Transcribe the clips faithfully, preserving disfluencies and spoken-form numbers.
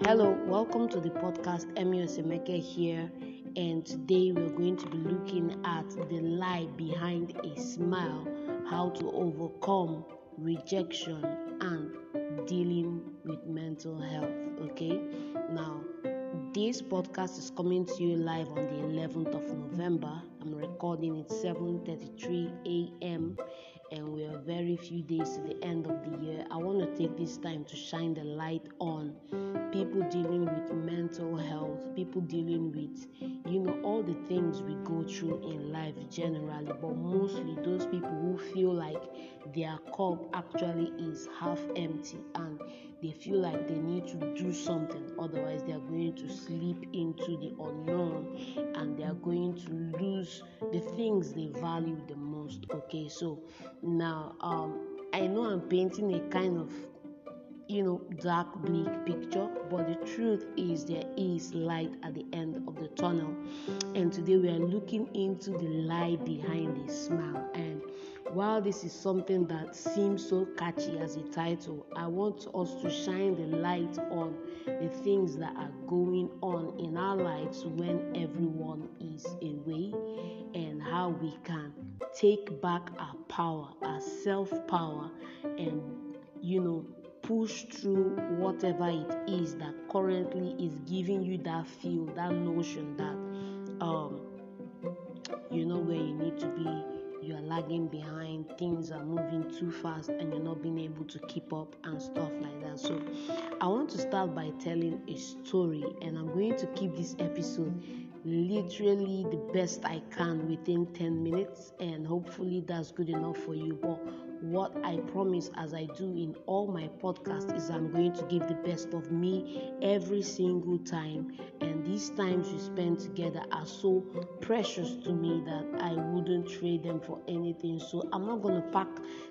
Hello, welcome to the podcast. Emi Osemeke here, and today we're going to be looking at the lie behind a smile, how to overcome rejection and dealing with mental health. Okay, now this podcast is coming to you live on the eleventh of November. I'm recording at seven thirty-three a.m. and we are very few days to the end of the year. I want to take this time to shine the light on people dealing with mental health, people dealing with, you know, all the things we go through in life generally, but mostly those people who feel like their cup actually is half empty and they feel like they need to do something, otherwise they are going to slip into the unknown and they are going to lose the things they value the most. Okay, so now um, I know I'm painting a kind of, you know, dark, bleak picture, but the truth is there is light at the end of the tunnel. And today we are looking into the lie behind the smile. And while this is something that seems so catchy as a title, I want us to shine the light on the things that are going on in our lives when everyone is away, and how we can take back our power, our self-power, and, you know, push through whatever it is that currently is giving you that feel, that notion that, um, you know, where you need to be, you are lagging behind, things are moving too fast, and you're not being able to keep up and stuff like that. So I want to start by telling a story, and I'm going to keep this episode literally the best I can within ten minutes, and hopefully that's good enough for you. But what I promise, as I do in all my podcasts, is I'm going to give the best of me every single time. And these times we spend together are so precious to me that I wouldn't trade them for anything. So I'm not going to pack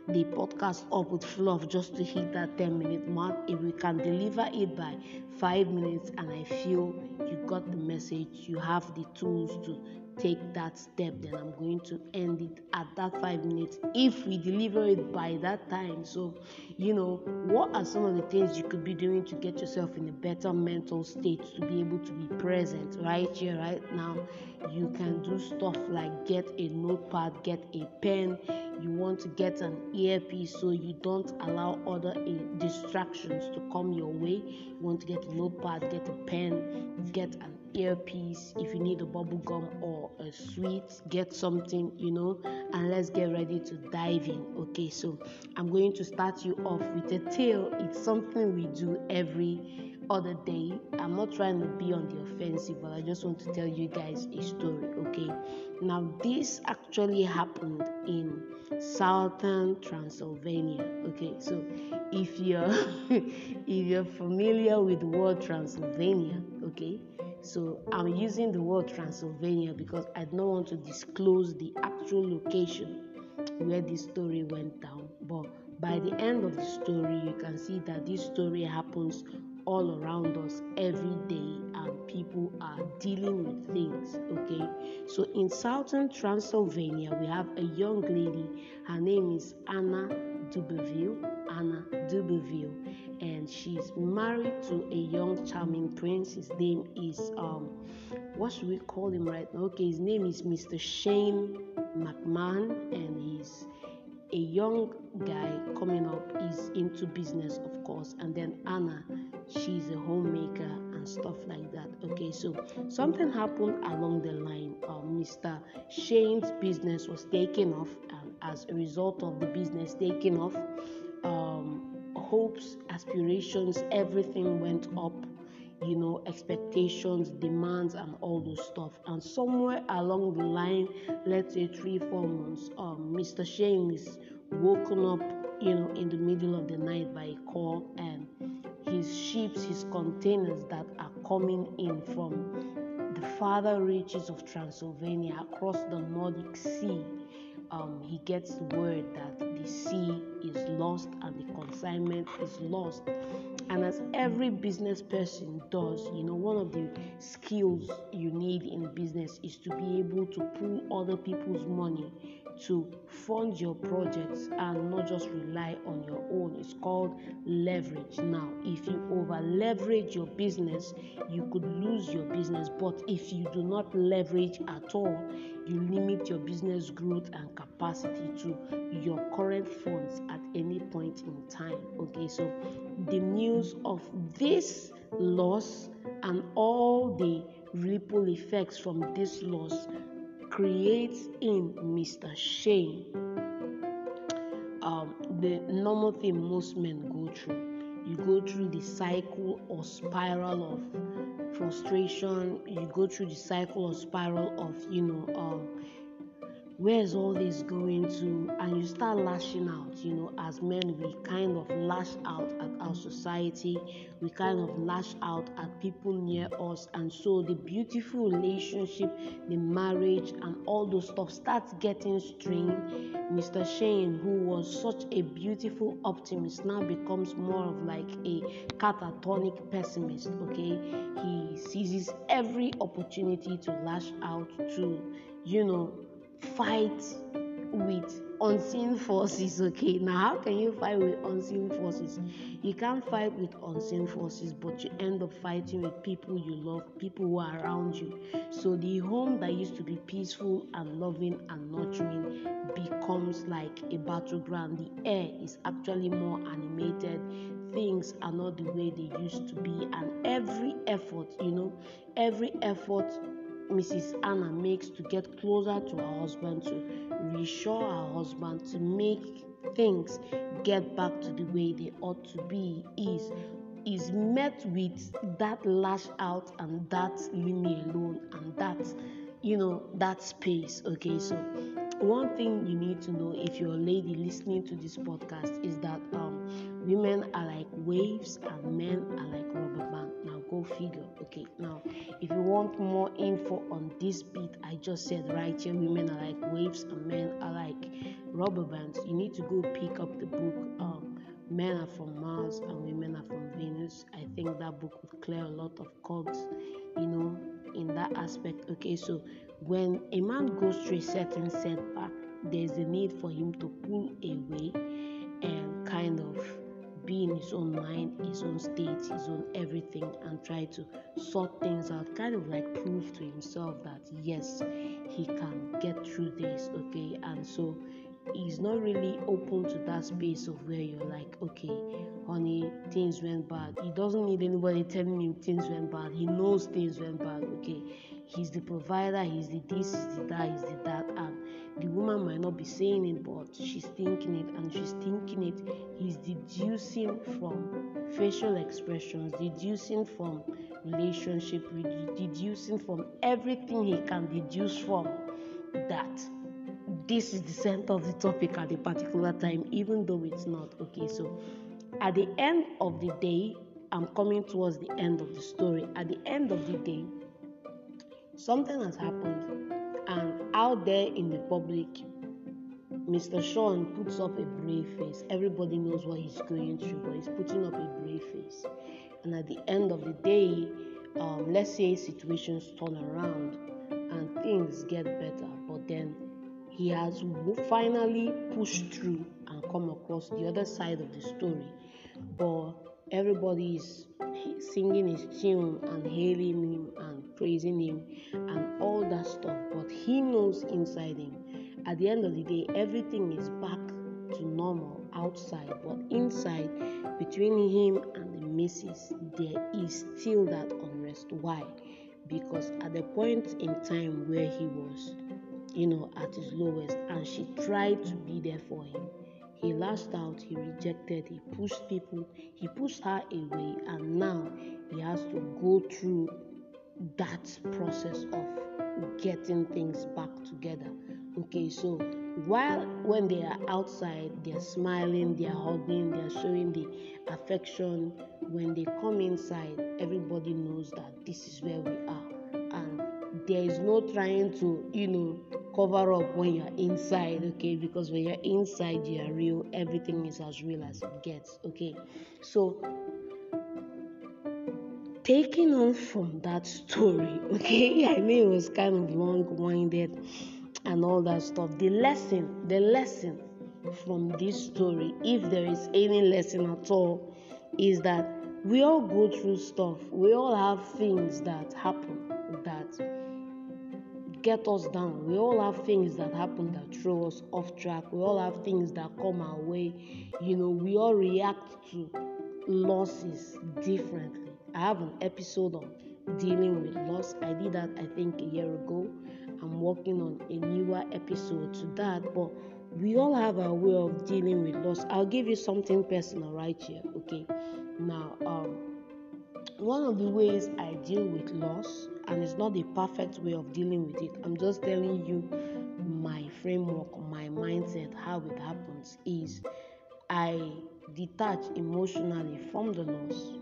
the podcast up with fluff just to hit that ten minute mark. If we can deliver it by five minutes and I feel you got the message, you have the tools to take that step, then I'm going to end it at that five minutes, if we deliver it by that time. So, you know, what are some of the things you could be doing to get yourself in a better mental state to be able to be present right here, right now? You can do stuff like get a notepad, get a pen. You want to get an earpiece so you don't allow other distractions to come your way. You want to get a notepad, get a pen, get an earpiece. If you need a bubble gum or a sweet, get something, you know, and let's get ready to dive in. Okay, so I'm going to start you off with a tale. It's something we do every other day. I'm not trying to be on the offensive, but I just want to tell you guys a story. Okay, now this actually happened in southern Transylvania. Okay, so if you're if you're familiar with the word Transylvania, okay, so I'm using the word Transylvania because I don't want to disclose the actual location where this story went down. But by the end of the story, you can see that this story happens all around us every day, and people are dealing with things. Okay, so in southern Transylvania, we have a young lady. Her name is Anna Duberville. Anna Duberville, and she's married to a young charming prince. His name is um, what should we call him right now? Okay, his name is Mister Shane McMahon, and he's a young guy coming up. He's into business, of course, and then Anna, she's a homemaker and stuff like that. Okay, so something happened along the line. Uh, Mister Shane's business was taking off, and as a result of the business taking off, um, hopes, aspirations, everything went up, you know, expectations, demands, and all those stuff. And somewhere along the line, let's say three, four months, um, Mister Shane is woken up, you know, in the middle of the night by a call, and his ships, his containers that are coming in from the farther reaches of Transylvania across the Nordic Sea, um, he gets word that the sea is lost and the consignment is lost. And as every business person does, you know, one of the skills you need in business is to be able to pull other people's money to fund your projects and not just rely on your own. It's called leverage. Now, if you over leverage your business, you could lose your business. But if you do not leverage at all, you limit your business growth and capacity to your current funds at any point in time. Okay, so the news of this loss and all the ripple effects from this loss creates in Mister Shane um, the normal thing most men go through. You go through the cycle or spiral of frustration. You go through the cycle or spiral of, you know, um, where's all this going to? And you start lashing out. You know, as men, we kind of lash out at our society. We kind of lash out at people near us. And so the beautiful relationship, the marriage, and all those stuff starts getting strained. Mister Shane, who was such a beautiful optimist, now becomes more of like a catatonic pessimist, okay? He seizes every opportunity to lash out, to, you know, fight with unseen forces. Okay, now how can you fight with unseen forces? You can't fight with unseen forces, but you end up fighting with people you love, people who are around you. So the home that used to be peaceful and loving and nurturing becomes like a battleground. The air is actually more animated. Things are not the way they used to be, and every effort, you know, every effort Missus Anna makes to get closer to her husband, to reassure her husband, to make things get back to the way they ought to be, is is met with that lash out and that leave me alone and that, you know, that space. Okay, so one thing you need to know if you're a lady listening to this podcast is that um, women are like waves and men are like rubber band. Now go figure. Okay, now if you want more info on this bit I just said right here, women are like waves and men are like rubber bands, you need to go pick up the book um, Men Are From Mars and Women Are From Venus. I think that book would clear a lot of cogs, you know, in that aspect. Okay, so when a man goes through a certain setback, there's a need for him to pull away and kind of be in his own mind, his own state, his own everything, and try to sort things out, kind of like prove to himself that yes, he can get through this. Okay, and so he's not really open to that space of where you're like, okay, honey, things went bad. He doesn't need anybody telling him things went bad. He knows things went bad. Okay, he's the provider, he's the this, he's the that, he's the that, and the woman might not be saying it, but she's thinking it, and she's thinking it. He's deducing from facial expressions, deducing from relationship, deducing from everything he can deduce from that this is the center of the topic at a particular time, even though it's not. Okay, so at the end of the day, I'm coming towards the end of the story. At the end of the day, something has happened, and out there in the public, Mister Sean puts up a brave face. Everybody knows what he's going through, but he's putting up a brave face. And at the end of the day, um, let's say situations turn around and things get better, but then he has finally pushed through and come across the other side of the story. But everybody is singing his tune and hailing him and praising him and all that stuff. But he knows inside him, at the end of the day, everything is back to normal outside. But inside, between him and the missus, there is still that unrest. Why? Because at the point in time where he was, you know, at his lowest, and she tried to be there for him, he lashed out, he rejected, he pushed people, he pushed her away, and now he has to go through that process of getting things back together. Okay, so while when they are outside, they're smiling, they're hugging, they're showing the affection, when they come inside, everybody knows that this is where we are, and there is no trying to, you know, cover up when you're inside, okay? Because when you're inside, you are real. Everything is as real as it gets, okay? So, taking on from that story, okay? I mean, it was kind of long-winded and all that stuff. The lesson, the lesson from this story, if there is any lesson at all, is that we all go through stuff. We all have things that happen that get us down. We all have things that happen that throw us off track. We all have things that come our way. You know, we all react to losses differently. I have an episode on dealing with loss. I did that, I think, a year ago. I'm working on a newer episode to that, but we all have our way of dealing with loss. I'll give you something personal right here, okay? Now, um, one of the ways I deal with loss, and it's not the perfect way of dealing with it, I'm just telling you my framework, my mindset, how it happens, is I detach emotionally from the loss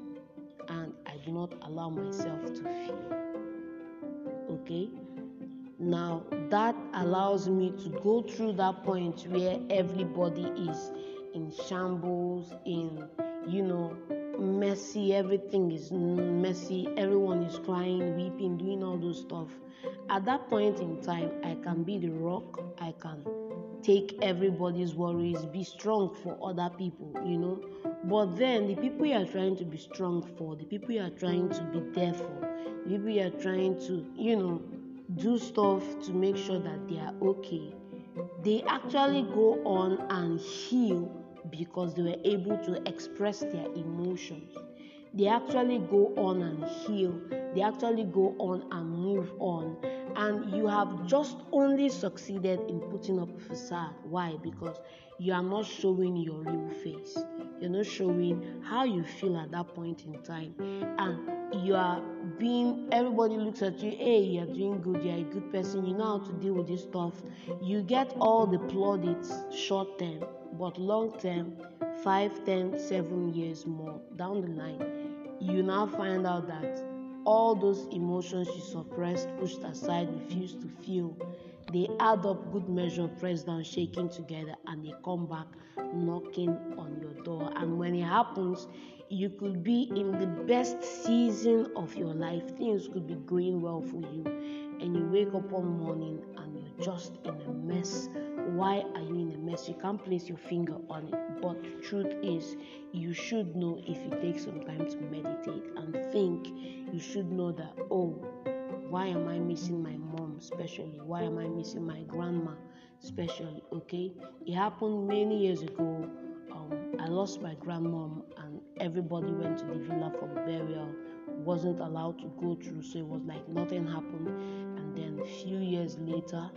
and I do not allow myself to feel, okay? Now, that allows me to go through that point where everybody is in shambles, in, you know, messy, everything is messy, everyone is crying, weeping, doing all those stuff. At that point in time, I can be the rock, I can take everybody's worries, be strong for other people, you know. But then the people you are trying to be strong for, the people you are trying to be there for, the people you are trying to, you know, do stuff to make sure that they are okay, they actually go on and heal because they were able to express their emotions. They actually go on and heal. They actually go on and move on. And you have just only succeeded in putting up a facade. Why? Because you are not showing your real face. You're not showing how you feel at that point in time. And you are being, everybody looks at you, hey, you're doing good, you're a good person, you know how to deal with this stuff. You get all the plaudits short term, but long term, five, ten, seven years more down the line, you now find out that all those emotions you suppressed, pushed aside, refused to feel, they add up, good measure, pressed down, shaking together, and they come back knocking on your door. And when it happens, you could be in the best season of your life. Things could be going well for you. And you wake up one morning and you're just in a mess. Why are you in a mess? You can't place your finger on it. But the truth is, you should know, if you take some time to meditate and think, you should know that, oh, why am I missing my mom especially? Why am I missing my grandma especially? Okay? It happened many years ago. Um, I lost my grandmom and everybody went to the villa for burial. Wasn't allowed to go through, so it was like nothing happened. And then a few years later,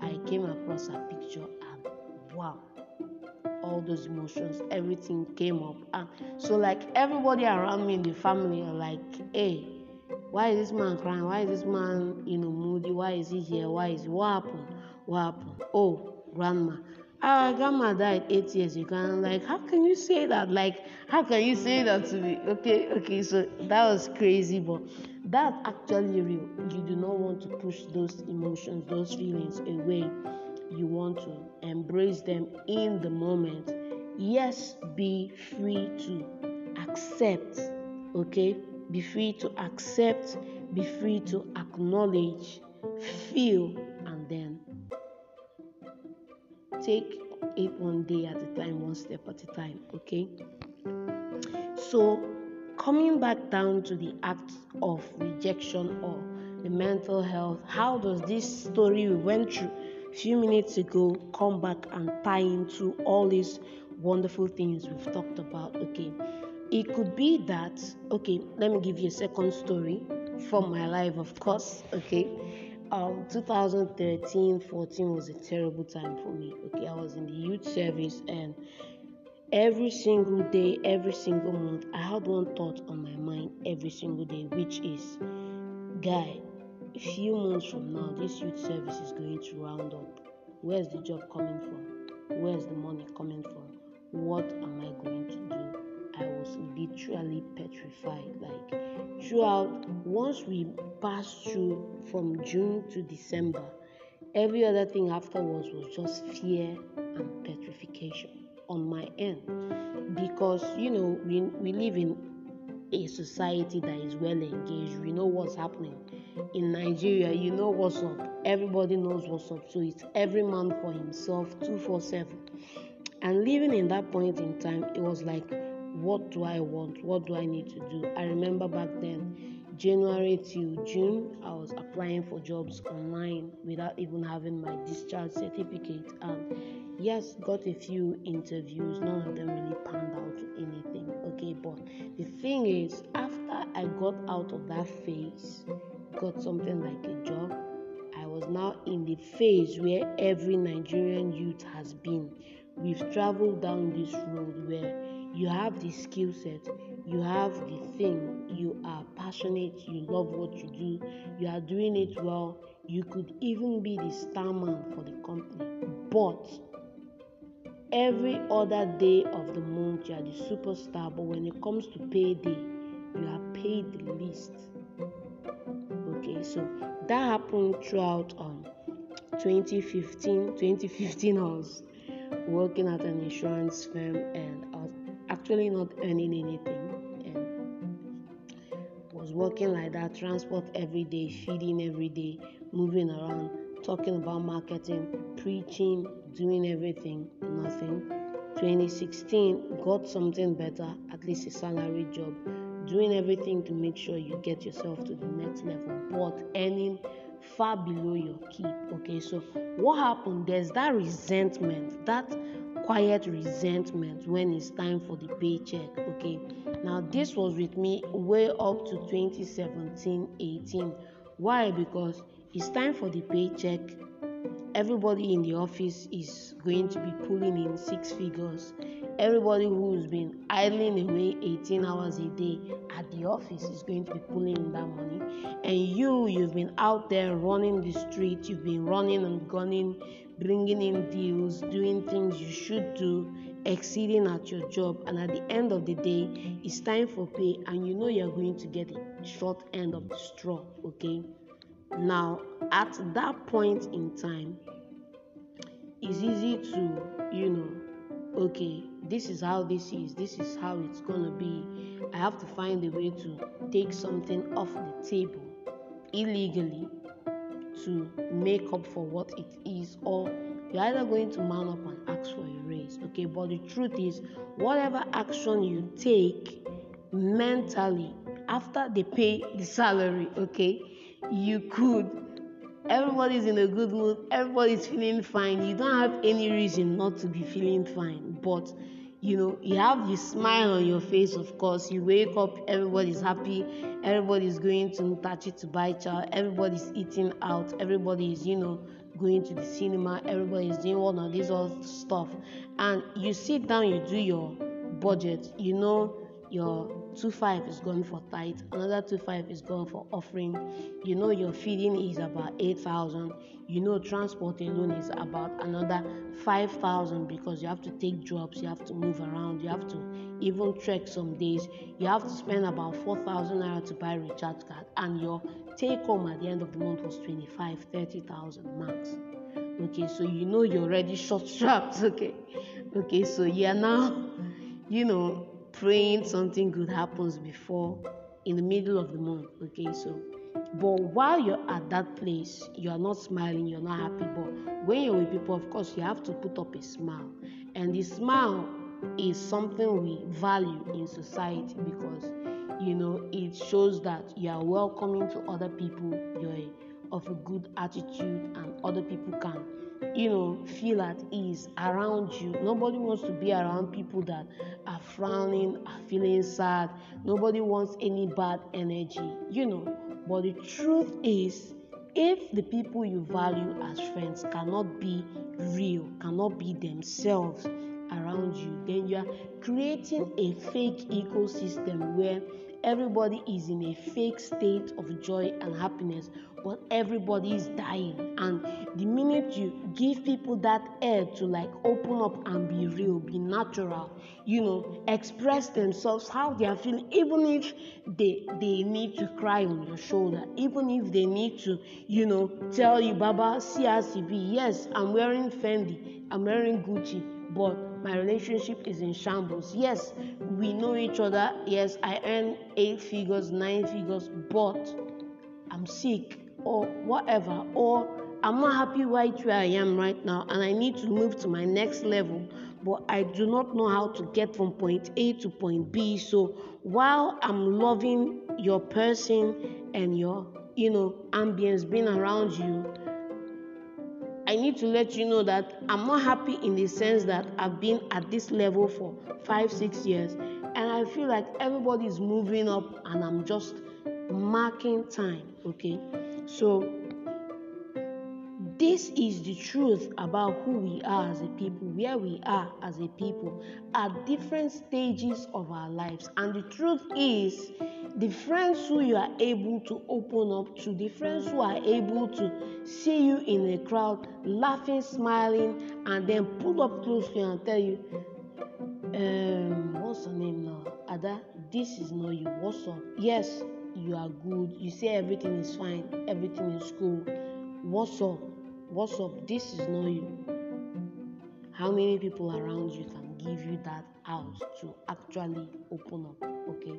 I came across her picture and wow, all those emotions, everything came up. And so like everybody around me in the family are like, hey, why is this man crying? Why is this man, you know, moody? Why is he here? Why is he? What happened? What happened? Oh, grandma. Our grandma died eight years ago. And I'm like, how can you say that? Like, how can you say that to me? Okay, okay, so that was crazy, but that's actually real. You do not want to push those emotions, those feelings away. You want to embrace them in the moment. Yes, be free to accept, okay? Be free to accept, be free to acknowledge, feel, and then take it one day at a time, one step at a time, okay? So, coming back down to the act of rejection or the mental health, how does this story we went through a few minutes ago come back and tie into all these wonderful things we've talked about, okay? It could be that, okay, let me give you a second story from my life, of course, okay? Um, twenty thirteen fourteen was a terrible time for me, okay? I was in the youth service, and every single day, every single month, I had one thought on my mind every single day, which is, guy, a few months from now, this youth service is going to round up. Where's the job coming from? Where's the money coming from? What am I going to do? I was literally petrified. Like, throughout, once we passed through from June to December, every other thing afterwards was just fear and petrification on my end, because, you know, we we live in a society that is well engaged. We know what's happening in Nigeria, you know what's up. Everybody knows what's up. So it's every man for himself, two four seven. And living in that point in time, it was like, what do I want? What do I need to do? I remember back then, January till June, I was applying for jobs online without even having my discharge certificate. And yes, got a few interviews. None of them really panned out to anything. Okay, but the thing is, after I got out of that phase, got something like a job, I was now in the phase where every Nigerian youth has been. We've traveled down this road where you have the skill set, you have the thing, you are passionate, you love what you do, you are doing it well, you could even be the star man for the company. But every other day of the month, you are the superstar, but when it comes to payday, you are paid the least. Okay, so that happened throughout um, twenty fifteen. twenty fifteen, I was working at an insurance firm and I was actually not earning anything and was working like that, transport every day, feeding every day, moving around, talking about marketing, preaching, doing everything, nothing. twenty sixteen, got something better, at least a salary job, doing everything to make sure you get yourself to the next level, but earning far below your keep. Okay, so what happened? There's that resentment, that quiet resentment when it's time for the paycheck. Okay, now this was with me way up to twenty seventeen eighteen. Why? Because it's time for the paycheck. Everybody in the office is going to be pulling in six figures. Everybody who's been idling away eighteen hours a day at the office is going to be pulling in that money. And you, you've been out there running the street, you've been running and gunning, bringing in deals, doing things you should do, exceeding at your job. And at the end of the day, it's time for pay, and you know you're going to get the short end of the straw, okay? Now, at that point in time, it's easy to, you know, okay, this is how this is, this is how it's gonna be. I have to find a way to take something off the table illegally to make up for what it is, or you're either going to man up and ask for a raise, okay? But the truth is, whatever action you take mentally after they pay the salary, okay, you could. Everybody's in a good mood, everybody's feeling fine, you don't have any reason not to be feeling fine, but you know, you have the smile on your face, of course, you wake up, everybody's happy, everybody's going to Ntachi to buy chow, everybody's eating out, everybody's, you know, going to the cinema, everybody's doing all of this all stuff, and you sit down, you do your budget, you know, your two five is going for tithe, another two five is going for offering, you know your feeding is about eight thousand, you know transport alone is about another five thousand, because you have to take jobs, you have to move around, you have to even trek some days, you have to spend about four thousand naira to buy a recharge card, and your take home at the end of the month was twenty-five, thirty thousand max. Okay, so you know you're already short strapped. Okay, okay, so you're now, you know, praying something good happens before in the middle of the month. Okay, so but while you're at that place, you are not smiling, you're not happy, but when you're with people, of course, you have to put up a smile, and the smile is something we value in society, because you know it shows that you are welcoming to other people, you're of a good attitude, and other people can, you know, feel at ease around you. Nobody wants to be around people that are frowning, are feeling sad. Nobody wants any bad energy, you know. But the truth is, if the people you value as friends cannot be real, cannot be themselves around you, then you are creating a fake ecosystem where everybody is in a fake state of joy and happiness, but everybody is dying. And the minute you give people that air to like open up and be real, be natural, you know, express themselves how they are feeling, even if they they need to cry on your shoulder, even if they need to, you know, tell you, Baba, C R C B, yes, I'm wearing Fendi, I'm wearing Gucci, but my relationship is in shambles. Yes, we know each other. Yes, I earn eight figures, nine figures, but I'm sick or whatever, or I'm not happy right where I am right now and I need to move to my next level, but I do not know how to get from point A to point B. So while I'm loving your person and your, you know, ambience being around you, I need to let you know that I'm not happy in the sense that I've been at this level for five, six years and I feel like everybody's moving up and I'm just marking time, okay? So this is the truth about who we are as a people, where we are as a people at different stages of our lives. And the truth is, the friends who you are able to open up to, the friends who are able to see you in a crowd, laughing, smiling, and then pull up close to you and tell you, um, what's her name now? Ada, this is not you. What's up? Yes, you are good. You say everything is fine. Everything is cool. What's up? What's up? This is not you. How many people around you can give you that out to actually open up, okay?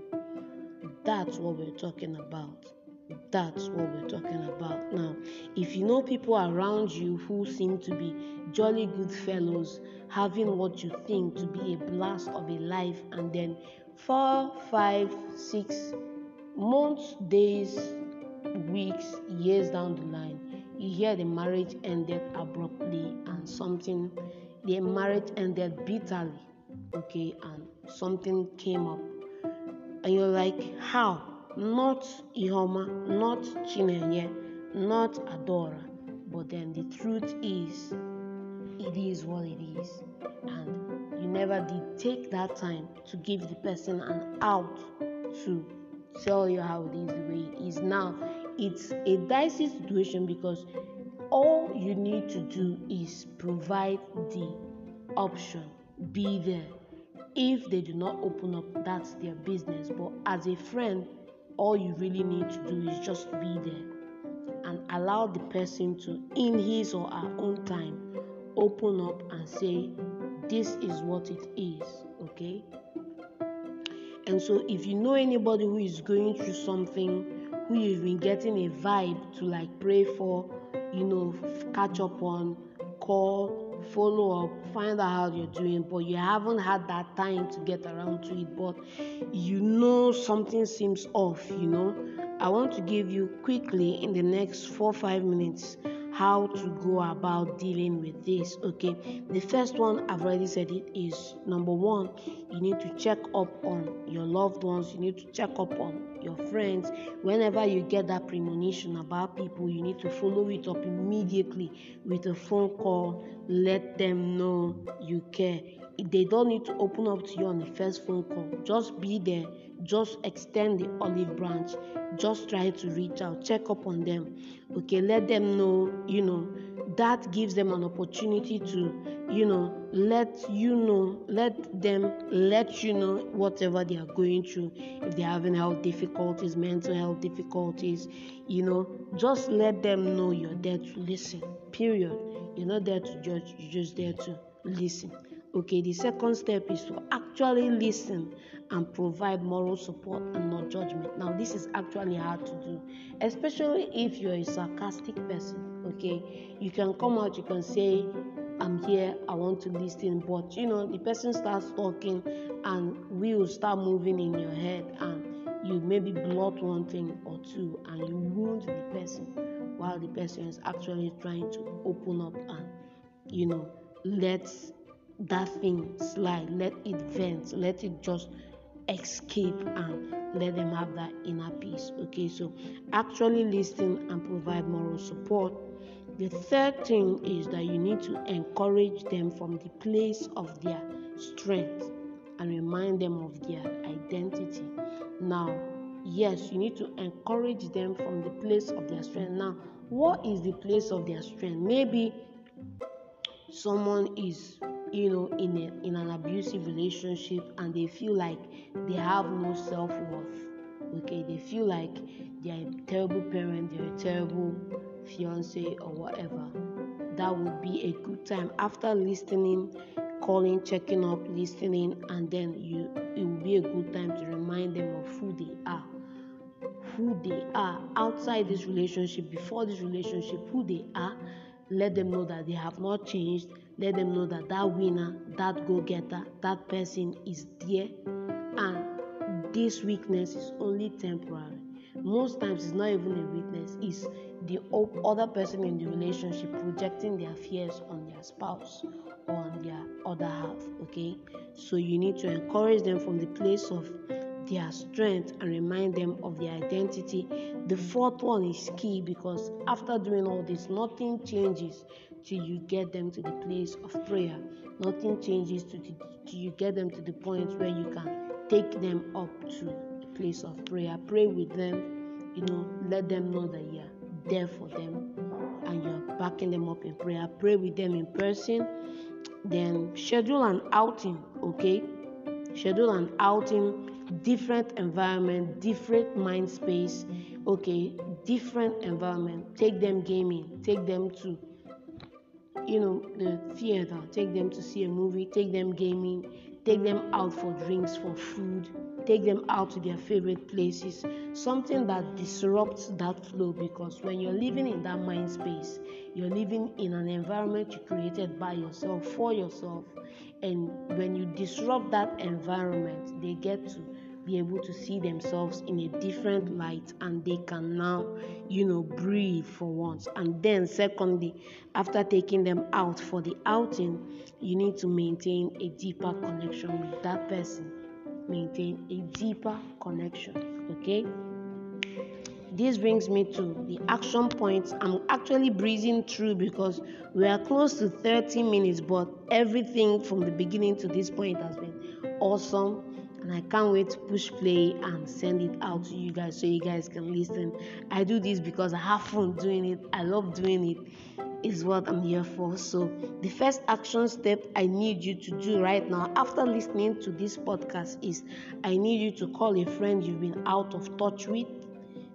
That's what we're talking about. That's what we're talking about. Now, if you know people around you who seem to be jolly good fellows, having what you think to be a blast of a life, and then four, five, six months, days, weeks, years down the line, you hear the marriage ended abruptly and something, the marriage ended bitterly, okay, and something came up. And you're like, how? Not Ihoma, not Chinenye, not Adora. But then the truth is, it is what it is. And you never did take that time to give the person an out to tell you how it is the way it is. Now, it's a dicey situation because all you need to do is provide the option, be there. If they do not open up, that's their business. But as a friend, all you really need to do is just be there and allow the person to, in his or her own time, open up and say, this is what it is, okay? And so if you know anybody who is going through something, who you've been getting a vibe to like pray for, you know, catch up on, call, follow up, find out how you're doing, but you haven't had that time to get around to it, but you know something seems off, you know. I want to give you quickly in the next four five minutes how to go about dealing with this, okay? The first one, I've already said it, is number one, you need to check up on your loved ones, you need to check up on your friends. Whenever you get that premonition about people, you need to follow it up immediately with a phone call. Let them know you care. They don't need to open up to you on the first phone call. Just be there. Just extend the olive branch. Just try to reach out. Check up on them. Okay, let them know, you know, that gives them an opportunity to, you know, let you know, let them let you know whatever they are going through. If they're having health difficulties, mental health difficulties, you know, just let them know you're there to listen, period. You're not there to judge, you're just there to listen. Okay, the second step is to actually listen and provide moral support and not judgment. Now, this is actually hard to do, especially if you're a sarcastic person, okay? You can come out, you can say, I'm here, I want to listen, but, you know, the person starts talking and wheels start moving in your head and you maybe blurt one thing or two and you wound the person while the person is actually trying to open up and, you know, let that thing slide, let it vent, let it just escape and let them have that inner peace, okay? So actually listen and provide moral support. The third thing is that you need to encourage them from the place of their strength and remind them of their identity. Now, yes, you need to encourage them from the place of their strength. Now, what is the place of their strength? Maybe someone is, you know, in a, in an abusive relationship and they feel like they have no self-worth, okay? They feel like they're a terrible parent, they're a terrible fiance or whatever. That would be a good time, after listening, calling, checking up, listening, and then you it would be a good time to remind them of who they are, who they are outside this relationship, before this relationship, who they are. Let them know that they have not changed. Let them know that that winner, that go-getter, that person is there, and this weakness is only temporary. Most times it's not even a weakness, it's the other person in the relationship projecting their fears on their spouse or on their other half, okay? So you need to encourage them from the place of their strength and remind them of their identity. The fourth one is key, because after doing all this, nothing changes till you get them to the place of prayer. Nothing changes till you get them to the point where you can take them up to place of prayer. Pray with them, you know, let them know that you're there for them and you're backing them up in prayer. Pray with them in person. Then schedule an outing, okay? Schedule an outing, different environment, different mind space, okay? Different environment. Take them gaming, take them to, you know, the theater, take them to see a movie, take them gaming, take them out for drinks, for food. Take them out to their favorite places, something that disrupts that flow, because when you're living in that mind space, you're living in an environment you created by yourself, for yourself, and when you disrupt that environment, they get to be able to see themselves in a different light, and they can now, you know, breathe for once. And then secondly, after taking them out for the outing, you need to maintain a deeper connection with that person. Maintain a deeper connection, okay? This brings me to the action points. I'm actually breezing through because we are close to thirty minutes, but everything from the beginning to this point has been awesome, and I can't wait to push play and send it out to you guys so you guys can listen. I do this because I have fun doing it. I love doing it. Is what I'm here for. So the first action step I need you to do right now after listening to this podcast is I need you to call a friend you've been out of touch with.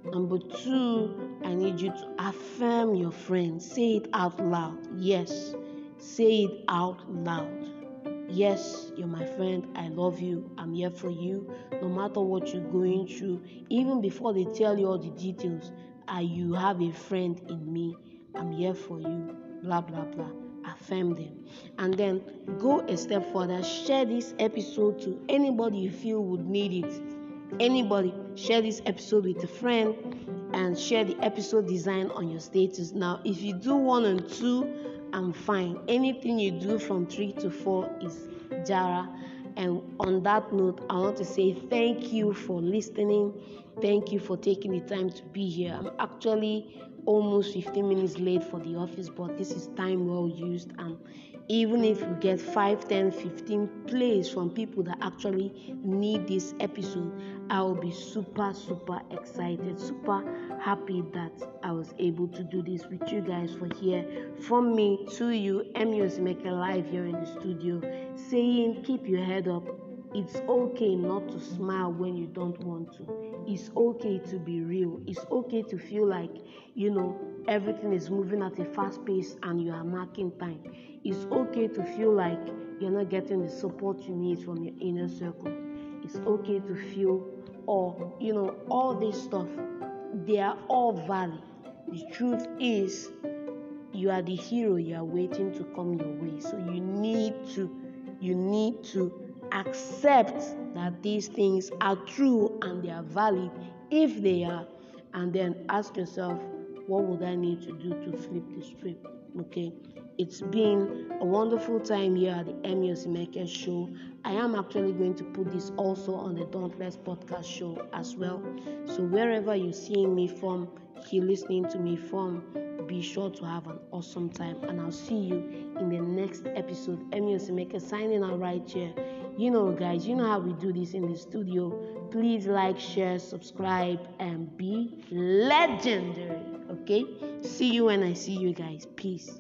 Number two, I need you to affirm your friend. Say it out loud. Yes, say it out loud. Yes, you're my friend. I love you. I'm here for you. No matter what you're going through, even before they tell you all the details, I, you have a friend in me. I'm here for you, blah, blah, blah. Affirm them. And then go a step further. Share this episode to anybody you feel would need it. Anybody. Share this episode with a friend and share the episode design on your status. Now, if you do one and two, I'm fine. Anything you do from three to four is Jara. And on that note, I want to say thank you for listening. Thank you for taking the time to be here. I'm actually almost fifteen minutes late for the office, but this is time well used, and even if you get five, ten, fifteen plays from people that actually need this episode, I will be super super excited, super happy that I was able to do this with you guys. For here from me to you, Emi Osemeke, live here in the studio, saying keep your head up. It's okay not to smile when you don't want to. It's okay to be real. It's okay to feel like, you know, everything is moving at a fast pace and you are marking time. It's okay to feel like you're not getting the support you need from your inner circle. It's okay to feel, or, you know, all this stuff, they are all valid. The truth is, you are the hero you are waiting to come your way. So you need to, you need to, accept that these things are true and they are valid if they are, and then ask yourself, what would I need to do to flip the script? Okay, it's been a wonderful time here at the Emi Osemeke Show. I am actually going to put this also on the Dauntless Podcast Show as well. So wherever you're seeing me from, you're listening to me from, be sure to have an awesome time, and I'll see you in the next episode. Emi Osemeke signing out right here. You know, guys, you know how we do this in the studio. Please like, share, subscribe, and be legendary, okay? See you when I see you guys. Peace.